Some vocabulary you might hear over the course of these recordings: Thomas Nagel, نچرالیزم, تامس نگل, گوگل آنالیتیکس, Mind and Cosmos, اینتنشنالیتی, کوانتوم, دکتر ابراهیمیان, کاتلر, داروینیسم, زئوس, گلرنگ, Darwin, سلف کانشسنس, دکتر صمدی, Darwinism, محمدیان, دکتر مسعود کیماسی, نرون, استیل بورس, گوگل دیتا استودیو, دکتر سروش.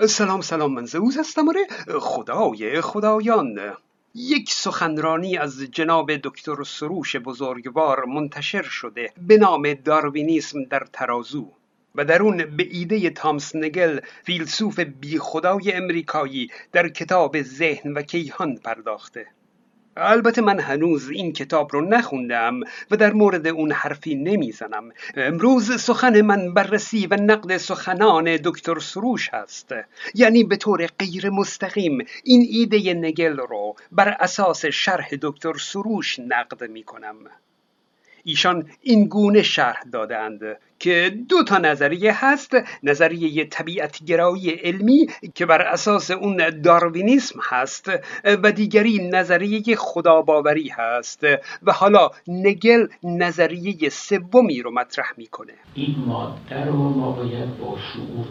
سلام، من زئوس هستم. خدایان، یک سخنرانی از جناب دکتر سروش بزرگوار منتشر شده به نام داروینیسم در ترازو و در اون به ایده تامس نگل، فیلسوف بی خدای امریکایی، در کتاب ذهن و کیهان پرداخته. البته من هنوز این کتاب رو نخوندم و در مورد اون حرفی نمیزنم. امروز سخن من بررسی و نقد سخنان دکتر سروش هست، یعنی به طور غیر مستقیم این ایده نگل رو بر اساس شرح دکتر سروش نقد میکنم. ایشان این گونه شرح دادند که دو تا نظریه هست: نظریه طبیعت‌گرایی علمی که بر اساس اون داروینیسم هست و دیگری نظریه خداباوری هست، و حالا نگل نظریه سومی رو مطرح میکنه. این ماده رو ما باید با شعور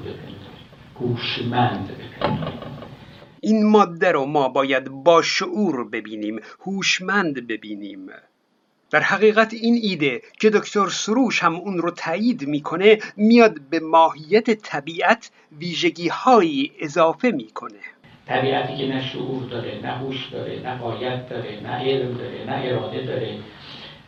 ببینیم، هوشمند ببینیم. در حقیقت این ایده که دکتر سروش هم اون رو تایید میکنه، میاد به ماهیت طبیعت ویژگی‌هایی اضافه میکنه. طبیعتی که نه شعور داره، نه هوش داره، نه غایت داره، نه علم داره، نه اراده داره.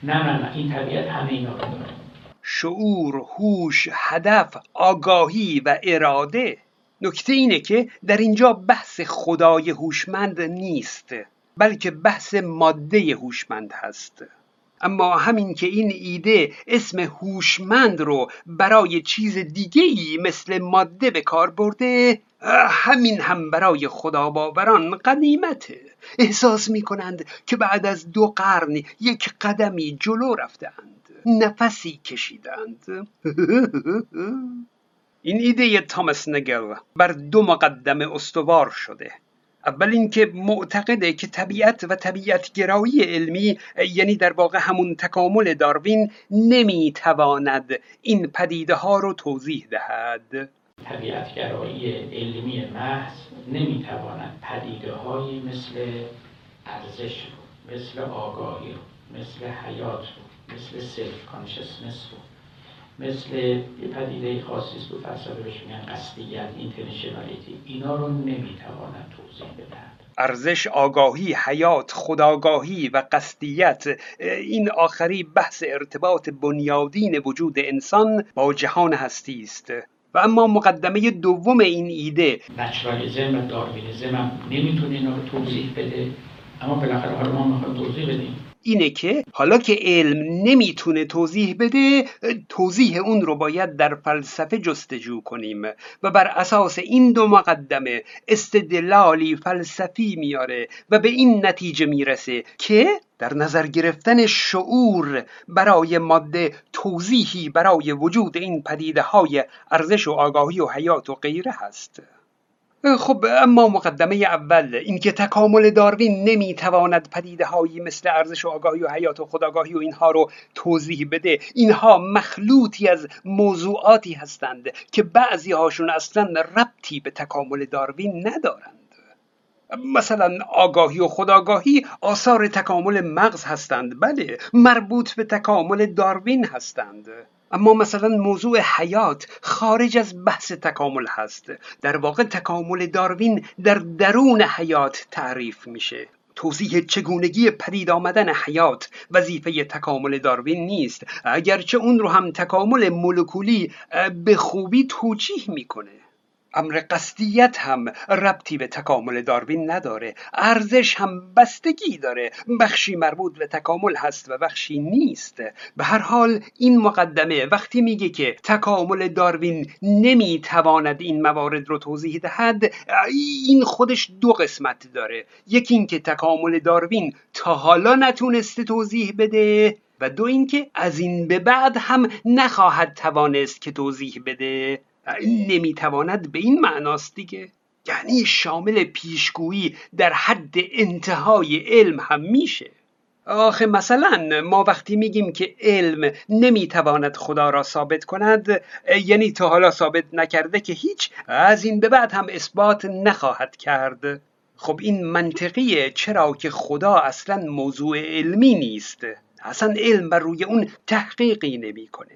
نه، این طبیعت همه اینا رو داره: شعور، هوش، هدف، آگاهی و اراده. نکته اینه که در اینجا بحث خدای هوشمند نیست، بلکه بحث ماده هوشمند هست. اما همین که این ایده اسم هوشمند رو برای چیز دیگه‌ای مثل ماده به کار برده، همین هم برای خداباوران غنیمته. احساس می‌کنند که بعد از 2 قرن یک قدمی جلو رفتند، نفسی کشیدند. این ایده تامس نگل بر 2 مقدمه استوار شده. اول اینکه معتقده که طبیعت و طبیعت‌گرایی علمی، یعنی در واقع همون تکامل داروین، نمیتواند این پدیده ها رو توضیح دهد. طبیعت‌گرایی علمی محض نمیتواند پدیده هایی مثل ارزش رو، مثل آگاهی رو، مثل حیات رو، مثل سلف کانشسنس رو، مثل یه پدیده خاصی است که فلسفه بهش میگن قصدیت، اینتنشنالیتی، اینا رو نمیتوانند توضیح بدهند. ارزش، آگاهی، حیات، خودآگاهی و قصدیت، این آخری بحث ارتباط بنیادین وجود انسان با جهان هستی است. و اما مقدمه دوم این ایده، نچرالیزم و داروینیزم، هم نمیتونه اینا رو توضیح بده، اما بالاخره حالا ما میخوایم توضیح بدیم. اینه که حالا که علم نمیتونه توضیح بده، توضیح اون رو باید در فلسفه جستجو کنیم و بر اساس این 2 مقدمه استدلالی فلسفی میاره و به این نتیجه میرسه که در نظر گرفتن شعور برای ماده، توضیحی برای وجود این پدیده های ارزش و آگاهی و حیات و غیره هست. خب اما مقدمه اول، اینکه تکامل داروین نمیتواند پدیده هایی مثل ارزش و آگاهی و حیات و خودآگاهی و اینها رو توضیح بده، اینها مخلوطی از موضوعاتی هستند که بعضی هاشون اصلا ربطی به تکامل داروین ندارند. مثلا آگاهی و خودآگاهی آثار تکامل مغز هستند، بله، مربوط به تکامل داروین هستند. اما مثلا موضوع حیات خارج از بحث تکامل هست. در واقع تکامل داروین در درون حیات تعریف میشه. توضیح چگونگی پدید آمدن حیات وظیفه تکامل داروین نیست، اگرچه اون رو هم تکامل مولکولی به خوبی توجیه میکنه. امر قصدیت هم ربطی به تکامل داروین نداره. ارزش هم بستگی داره، بخشی مربوط به تکامل هست و بخشی نیست. به هر حال این مقدمه وقتی میگه که تکامل داروین نمیتواند این موارد رو توضیح دهد، این خودش 2 قسمت داره: یکی این که تکامل داروین تا حالا نتونسته توضیح بده، و 2 اینکه از این به بعد هم نخواهد توانست که توضیح بده. نمیتواند به این معناست دیگه، یعنی شامل پیشگویی در حد انتهای علم هم میشه. آخه مثلا ما وقتی میگیم که علم نمیتواند خدا را ثابت کند، یعنی تا حالا ثابت نکرده که هیچ، از این به بعد هم اثبات نخواهد کرد. خب این منطقیه، چرا که خدا اصلا موضوع علمی نیست، اصلا علم بر روی اون تحقیقی نمی کنه.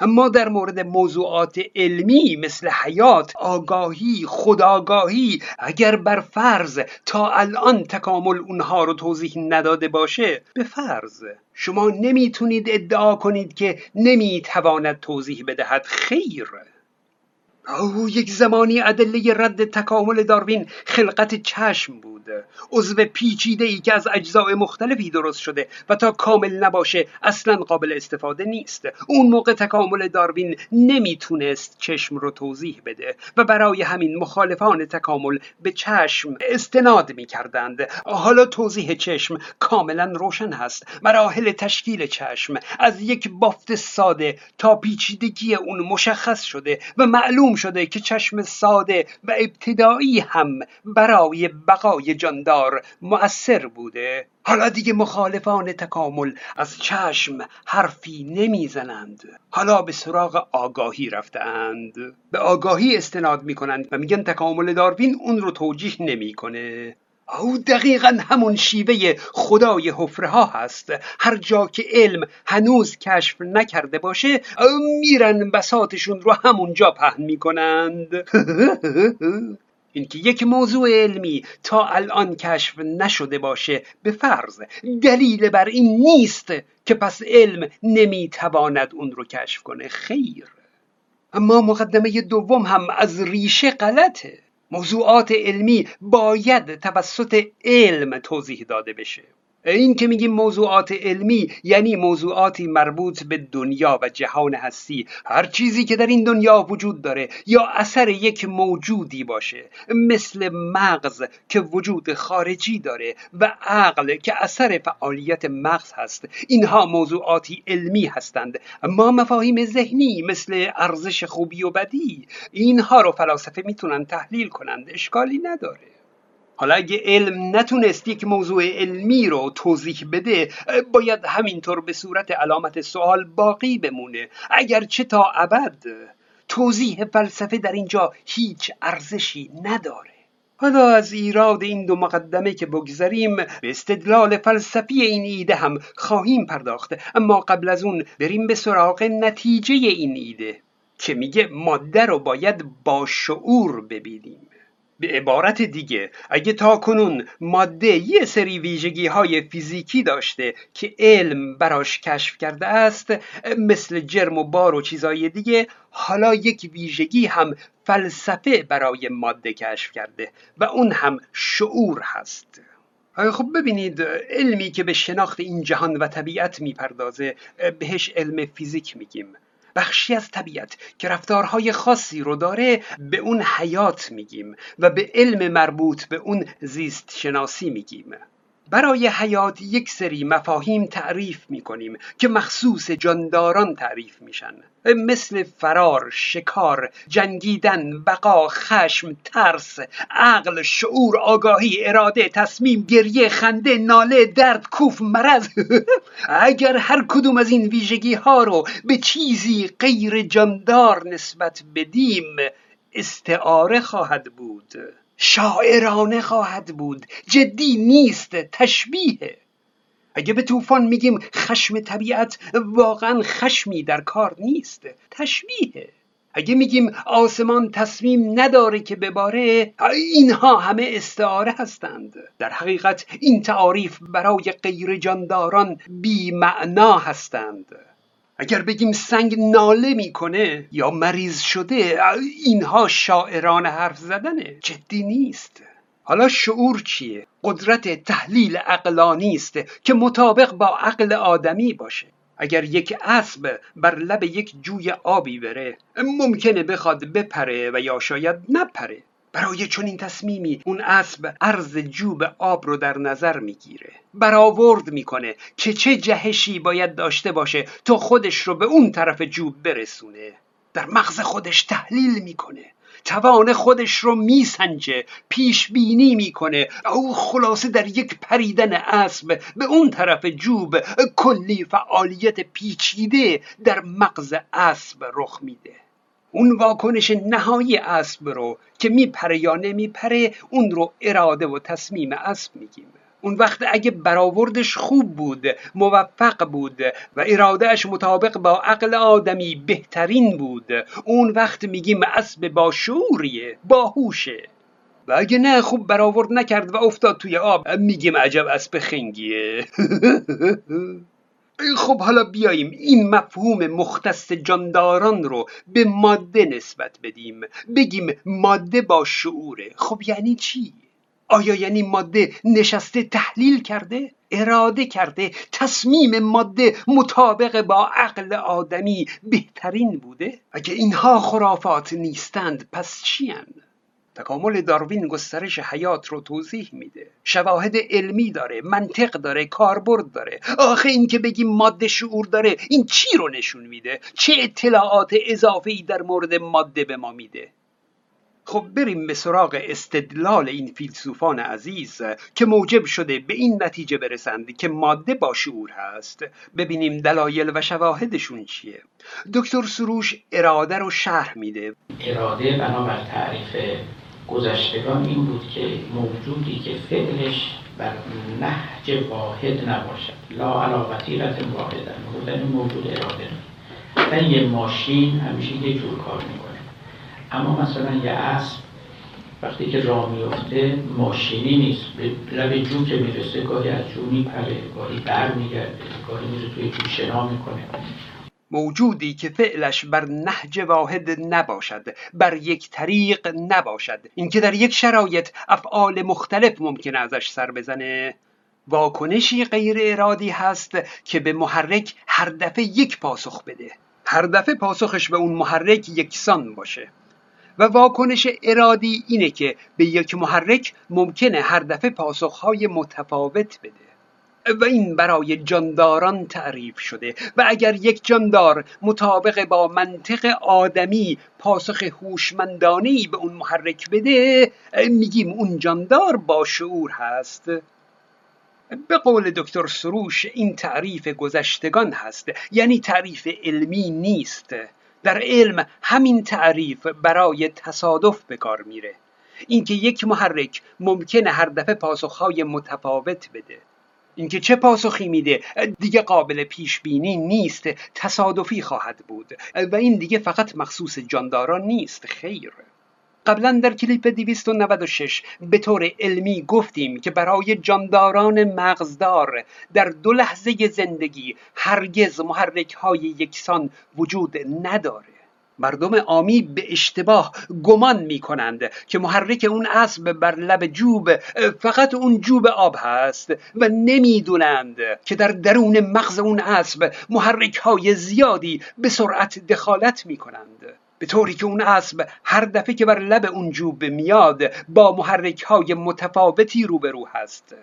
اما در مورد موضوعات علمی مثل حیات، آگاهی، خودآگاهی، اگر بر فرض تا الان تکامل اونها رو توضیح نداده باشه، به فرض شما نمیتونید ادعا کنید که نمیتواند توضیح بدهد. خیر. یک زمانی ادله رد تکامل داروین خلقت چشم بود، عضو پیچیده ای که از اجزای مختلفی درست شده و تا کامل نباشه اصلا قابل استفاده نیست. اون موقع تکامل داروین نمیتونست چشم رو توضیح بده و برای همین مخالفان تکامل به چشم استناد میکردند. حالا توضیح چشم کاملا روشن هست. مراحل تشکیل چشم از یک بافت ساده تا پیچیدگی اون مشخص شده و معلوم شده که چشم ساده و ابتدایی هم برای بقای جاندار مؤثر بوده. حالا دیگه مخالفان تکامل از چشم حرفی نمیزنند. حالا به سراغ آگاهی رفتند. به آگاهی استناد میکنند و میگن تکامل داروین اون رو توجیه نمیکنه. او دقیقا همون شیوه خدای حفره ها هست. هر جا که علم هنوز کشف نکرده باشه میرن بساطشون رو همونجا پهن میکنند. اینکه یک موضوع علمی تا الان کشف نشده باشه به فرض، دلیل بر این نیست که پس علم نمیتواند اون رو کشف کنه. خیر. اما مقدمه دوم هم از ریشه غلطه. موضوعات علمی باید توسط علم توضیح داده بشه. این که میگیم موضوعات علمی یعنی موضوعاتی مربوط به دنیا و جهان هستی، هر چیزی که در این دنیا وجود داره یا اثر یک موجودی باشه، مثل مغز که وجود خارجی داره و عقل که اثر فعالیت مغز هست. اینها موضوعاتی علمی هستند. اما مفاهیم ذهنی مثل ارزش خوبی و بدی، اینها رو فلاسفه میتونن تحلیل کنند، اشکالی نداره. حالا اگه علم نتونست یک موضوع علمی رو توضیح بده، باید همینطور به صورت علامت سوال باقی بمونه، اگرچه تا ابد توضیح فلسفه در اینجا هیچ ارزشی نداره. حالا از ایراد این دو مقدمه که بگذریم، به استدلال فلسفی این ایده هم خواهیم پرداخت. اما قبل از اون بریم به سراغ نتیجه این ایده که میگه ماده رو باید با شعور ببینیم. به عبارت دیگه، اگه تا کنون ماده یه سری ویژگی‌های فیزیکی داشته که علم براش کشف کرده است، مثل جرم و بار و چیزای دیگه، حالا یک ویژگی هم فلسفه برای ماده کشف کرده و اون هم شعور هست. خب ببینید، علمی که به شناخت این جهان و طبیعت میپردازه بهش علم فیزیک میگیم. بخشی از طبیعت که رفتارهای خاصی رو داره به اون حیات میگیم و به علم مربوط به اون زیست شناسی میگیم. برای حیات یک سری مفاهیم تعریف میکنیم که مخصوص جانداران تعریف میشن، مثل فرار، شکار، جنگیدن، بقا، خشم، ترس، عقل، شعور، آگاهی، اراده، تصمیم، گریه، خنده، ناله، درد، کوف، مرض. اگر هر کدوم از این ویژگی ها رو به چیزی غیر جاندار نسبت بدیم، استعاره خواهد بود، شاعرانه خواهد بود، جدی نیست، تشبیهه. اگه به طوفان میگیم خشم طبیعت، واقعا خشمی در کار نیست، تشبیهه. اگه میگیم آسمان تصمیم نداره که بباره، اینها همه استعاره هستند. در حقیقت این تعاریف برای غیر جانداران بی معنا هستند. اگر بگیم سنگ ناله میکنه یا مریض شده، اینها شاعران حرف زدنه، جدی نیست. حالا شعور چیه؟ قدرت تحلیل عقلانی است که مطابق با عقل آدمی باشه. اگر یک اسب بر لب یک جوی آبی بره، ممکنه بخواد بپره و یا شاید نپره. برای چنین تصمیمی اون اسب عرض جوب آب رو در نظر میگیره، برآورد میکنه که چه جهشی باید داشته باشه تا خودش رو به اون طرف جوب برسونه. در مغز خودش تحلیل میکنه، توان خودش رو میسنجه، پیش بینی میکنه. او خلاصه در یک پریدن اسب به اون طرف جوب، کلی فعالیت پیچیده در مغز اسب رخ میده. اون واکنش نهایی اسب رو که میپره یا نمیپره، اون رو اراده و تصمیم اسب میگیم. اون وقت اگه برآوردش خوب بود، موفق بود و ارادهش مطابق با عقل آدمی بهترین بود، اون وقت میگیم اسب با شعوریه، باهوشه. و اگه نه خوب برآورد نکرد و افتاد توی آب، میگیم عجب اسب خنگیه. خب حالا بیاییم این مفهوم مختص جانداران رو به ماده نسبت بدیم، بگیم ماده با شعوره. خب یعنی چی؟ آیا یعنی ماده نشسته تحلیل کرده؟ اراده کرده تصمیم ماده مطابق با عقل آدمی بهترین بوده؟ اگه اینها خرافات نیستند پس چی هن؟ تکامل داروین گسترش حیات رو توضیح میده، شواهد علمی داره، منطق داره، کاربرد داره. آخه این که بگیم ماده شعور داره، این چی رو نشون میده؟ چه اطلاعات اضافه‌ای در مورد ماده به ما میده؟ خب بریم به سراغ استدلال این فیلسوفان عزیز که موجب شده به این نتیجه برسند که ماده با شعور هست، ببینیم دلایل و شواهدشون چیه. دکتر سروش اراده رو شرح میده. اراده بنابر تعریف گذشتگان این بود که موجودی که فعلش بر نهج واحد نباشد، لا علاوتیرت واحد هم موجود اراده نباشد. مثلا یه ماشین همیشه یه جور کار میکنه، اما مثلا یه اسب وقتی که راه میفته ماشینی نیست، به لب جو که میرسه گاهی از جو میپره، گاهی بر میگرده، گاهی میره توی جو شنا میکنه. موجودی که فعلش بر نهج واحد نباشد، بر یک طریق نباشد، اینکه در یک شرایط افعال مختلف ممکنه ازش سر بزنه، واکنشی غیر ارادی هست که به محرک هر دفعه یک پاسخ بده، هر دفعه پاسخش به اون محرک یکسان باشه. و واکنش ارادی اینه که به یک محرک ممکنه هر دفعه پاسخهای متفاوت بده. و این برای جانداران تعریف شده و اگر یک جاندار مطابق با منطق آدمی پاسخ هوشمندانه‌ای به اون محرک بده، میگیم اون جاندار با شعور هست. به قول دکتر سروش این تعریف گذشتگان هست، یعنی تعریف علمی نیست. در علم همین تعریف برای تصادف به کار میره، اینکه یک محرک ممکنه هر دفعه پاسخهای متفاوت بده، اینکه چه پاسخی میده دیگه قابل پیش بینی نیست، تصادفی خواهد بود و این دیگه فقط مخصوص جانداران نیست. خیر، قبلا در کلیپ 296 به طور علمی گفتیم که برای جانداران مغزدار در دو لحظه زندگی هرگز محرک‌های یکسان وجود نداره. مردم عامی به اشتباه گمان می‌کنند که محرک اون اسب بر لب جوب فقط اون جوب آب هست و نمی‌دونند که در درون مغز اون اسب محرک‌های زیادی به سرعت دخالت می‌کنند، به طوری که اون اسب هر دفعه که بر لب اون جوب میاد با محرک‌های متفاوتی روبرو هست.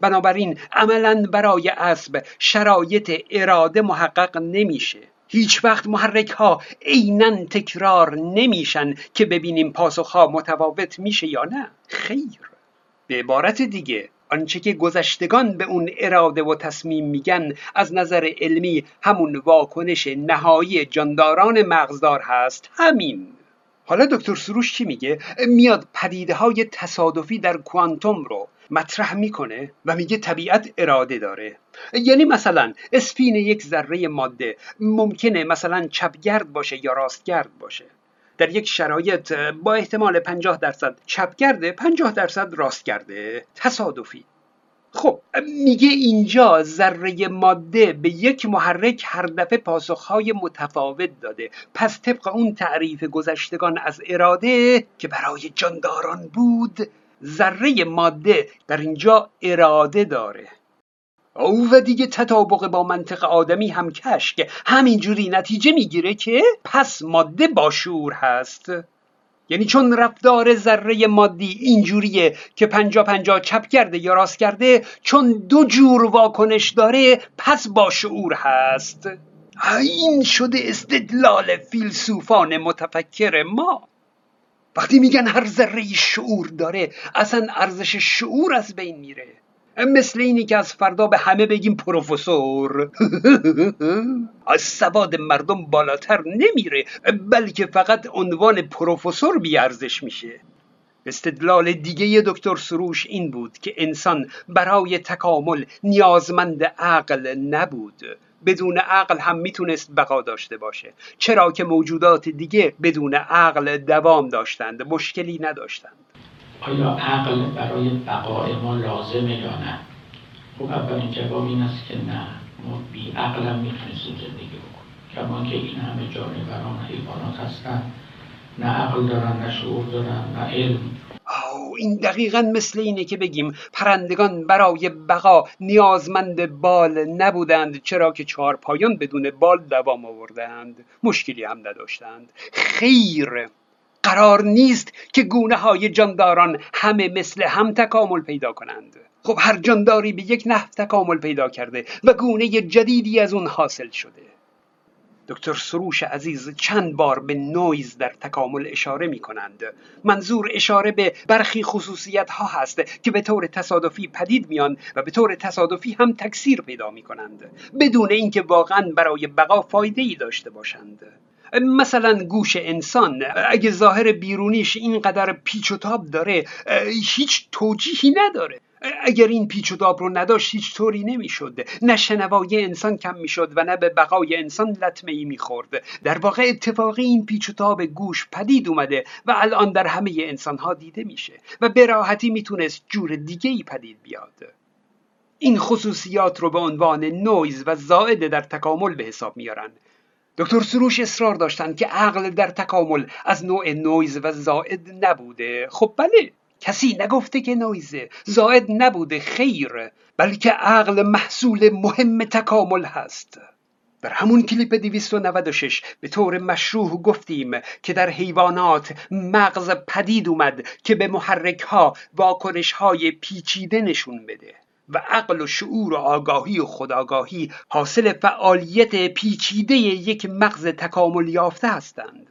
بنابراین عملاً برای اسب شرایط اراده محقق نمیشه، هیچ وقت محرک‌ها عیناً تکرار نمیشن که ببینیم پاسخ‌ها متفاوت میشه یا نه. خیر، به عبارت دیگه آنچه که گذشتگان به اون اراده و تصمیم میگن از نظر علمی همون واکنش نهایی جانداران مغزدار هست، همین. حالا دکتر سروش چی میگه؟ میاد پدیده‌های تصادفی در کوانتوم رو مطرح میکنه و میگه طبیعت اراده داره. یعنی مثلا اسپین یک ذره ماده ممکنه مثلا چپگرد باشه یا راستگرد باشه، در یک شرایط با احتمال 50% چپگرده، 50% راستگرده، تصادفی. خب میگه اینجا ذره ماده به یک محرک هر دفعه پاسخهای متفاوت داده، پس طبق اون تعریف گذشتگان از اراده که برای جانداران بود، ذره ماده در اینجا اراده داره. او و دیگه تطابق با منطق آدمی هم کشک، همینجوری نتیجه میگیره که پس ماده با شعور هست. یعنی چون رفتار ذره مادی اینجوریه که 50-50 چپ کرده یا راست کرده، چون دو جور واکنش داره پس با شعور هست. این شده استدلال فیلسوفان متفکر ما. وقتی میگن هر ذره شعور داره، اصلا ارزش شعور از بین میره. مثل اینی که از فردا به همه بگیم پروفسور. از سواد مردم بالاتر نمیره، بلکه فقط عنوان پروفسور بیارزش میشه. استدلال دیگه دکتر سروش این بود که انسان برای تکامل نیازمند عقل نبود. بدون عقل هم میتونست بقا داشته باشه، چرا که موجودات دیگه بدون عقل دوام داشتند، مشکلی نداشتند. آیا عقل برای بقای ما لازمه یا نه؟ خب اولین جواب این است که نه، ما بی عقل هم میتونستیم زندگی بکنیم، کما که این همه جانوران حیوانات هستن، نه عقل دارن، نه شعور دارن، نه علم. این دقیقاً مثل اینه که بگیم پرندگان برای بقا نیازمند بال نبودند، چرا که چهارپایان بدون بال دوام آوردند، مشکلی هم نداشتند. خیر، قرار نیست که گونه های جانداران همه مثل هم تکامل پیدا کنند. خب هر جانداری به یک نحو تکامل پیدا کرده و گونه جدیدی از اون حاصل شده. دکتر سروش عزیز چند بار به نویز در تکامل اشاره می کنند. منظور اشاره به برخی خصوصیت ها هست که به طور تصادفی پدید میان و به طور تصادفی هم تکثیر پیدا می کنند، بدون اینکه واقعا برای بقا فایده ای داشته باشند. مثلا گوش انسان اگه ظاهر بیرونیش اینقدر پیچ و تاب داره، هیچ توجیهی نداره. اگر این پیچ و تاب رو نداشت هیچ طوری نمیشد، نه شنوایی انسان کم میشد و نه به بقای انسان لطمه‌ای میخورد. در واقع اتفاقی این پیچ و تاب گوش پدید اومده و الان در همه انسانها دیده میشه و به راحتی میتونست جور دیگه‌ای پدید بیاد. این خصوصیات رو به عنوان نویز و زائد در تکامل به حساب میارن. دکتر سروش اصرار داشتن که عقل در تکامل از نوع نویز و زائد نبوده. خب بله، کسی نگفته که نویزه، زائد نبوده، خیر، بلکه عقل محصول مهم تکامل هست. در همون کلیپ 296 به طور مشروح گفتیم که در حیوانات مغز پدید اومد که به محرک‌ها واکنش‌های پیچیده نشون بده و عقل و شعور و آگاهی و خودآگاهی حاصل فعالیت پیچیده یک مغز تکامل یافته هستند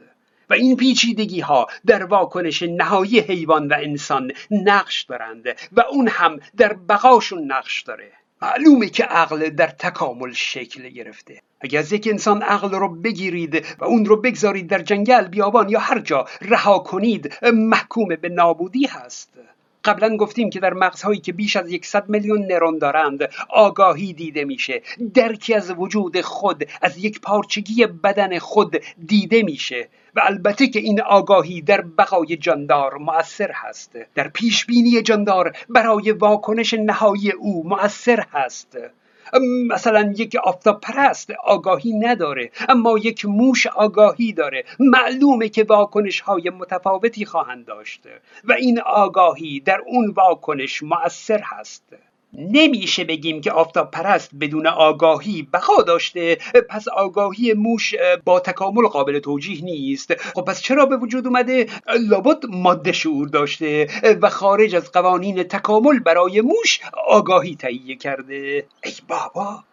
و این پیچیدگی ها در واکنش نهایی حیوان و انسان نقش دارند و اون هم در بقاشون نقش داره. معلومه که عقل در تکامل شکل گرفته. اگه از یک انسان عقل رو بگیرید و اون رو بگذارید در جنگل، بیابان یا هر جا رها کنید، محکوم به نابودی هست. قبلا گفتیم که در مغزهایی که بیش از 100 میلیون نرون دارند آگاهی دیده میشه، درکی از وجود خود، از یک پارچگی بدن خود دیده میشه و البته که این آگاهی در بقای جاندار مؤثر هست، در پیش بینی جاندار برای واکنش نهایی او مؤثر هست. مثلا یک آفتاب پرست آگاهی نداره اما یک موش آگاهی داره، معلومه که واکنش های متفاوتی خواهند داشت و این آگاهی در اون واکنش مؤثر هست. نمیشه بگیم که آفتاب پرست بدون آگاهی بقا داشته پس آگاهی موش با تکامل قابل توجیه نیست. خب پس چرا به وجود اومده؟ لابد ماده شعور داشته و خارج از قوانین تکامل برای موش آگاهی تهیه کرده. ای بابا،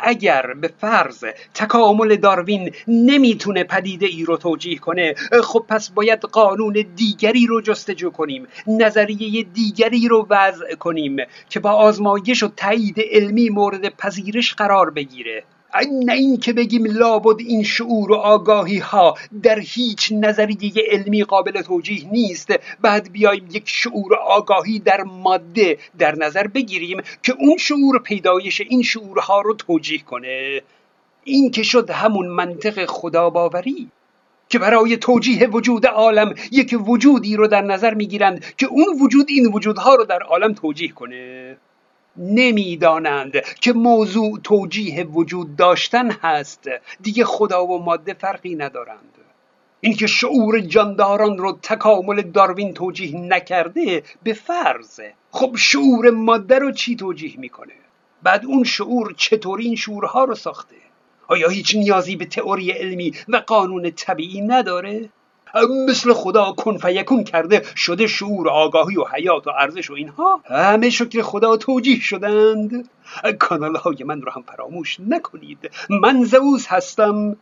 اگر به فرض تکامل داروین نمیتونه پدیده ای رو توجیه کنه، خب پس باید قانون دیگری رو جستجو کنیم، نظریه دیگری رو وضع کنیم که با آزمایش و تایید علمی مورد پذیرش قرار بگیره، نه این که بگیم لابد این شعور و آگاهی ها در هیچ نظریه علمی قابل توجیه نیست، بعد بیایم یک شعور و آگاهی در ماده در نظر بگیریم که اون شعور پیدایش این شعورها رو توجیه کنه. این که شد همون منطق خداباوری که برای توجیه وجود عالم یک وجودی رو در نظر میگیرند که اون وجود این وجودها رو در عالم توجیه کنه. نمیدانند که موضوع توجیه وجود داشتن هست، دیگه خدا و ماده فرقی ندارند. اینکه شعور جانداران رو تکامل داروین توجیه نکرده به فرضه، خب شعور ماده رو چی توجیه میکنه؟ بعد اون شعور چطوری این شعورها رو ساخته؟ آیا هیچ نیازی به تئوری علمی و قانون طبیعی نداره؟ مثل خدا کن فیکون کرده شده شعور، آگاهی و حیات و ارزش و اینها همه شکل خدا توجیه شدند. کانال های من رو هم فراموش نکنید. من زئوس هستم.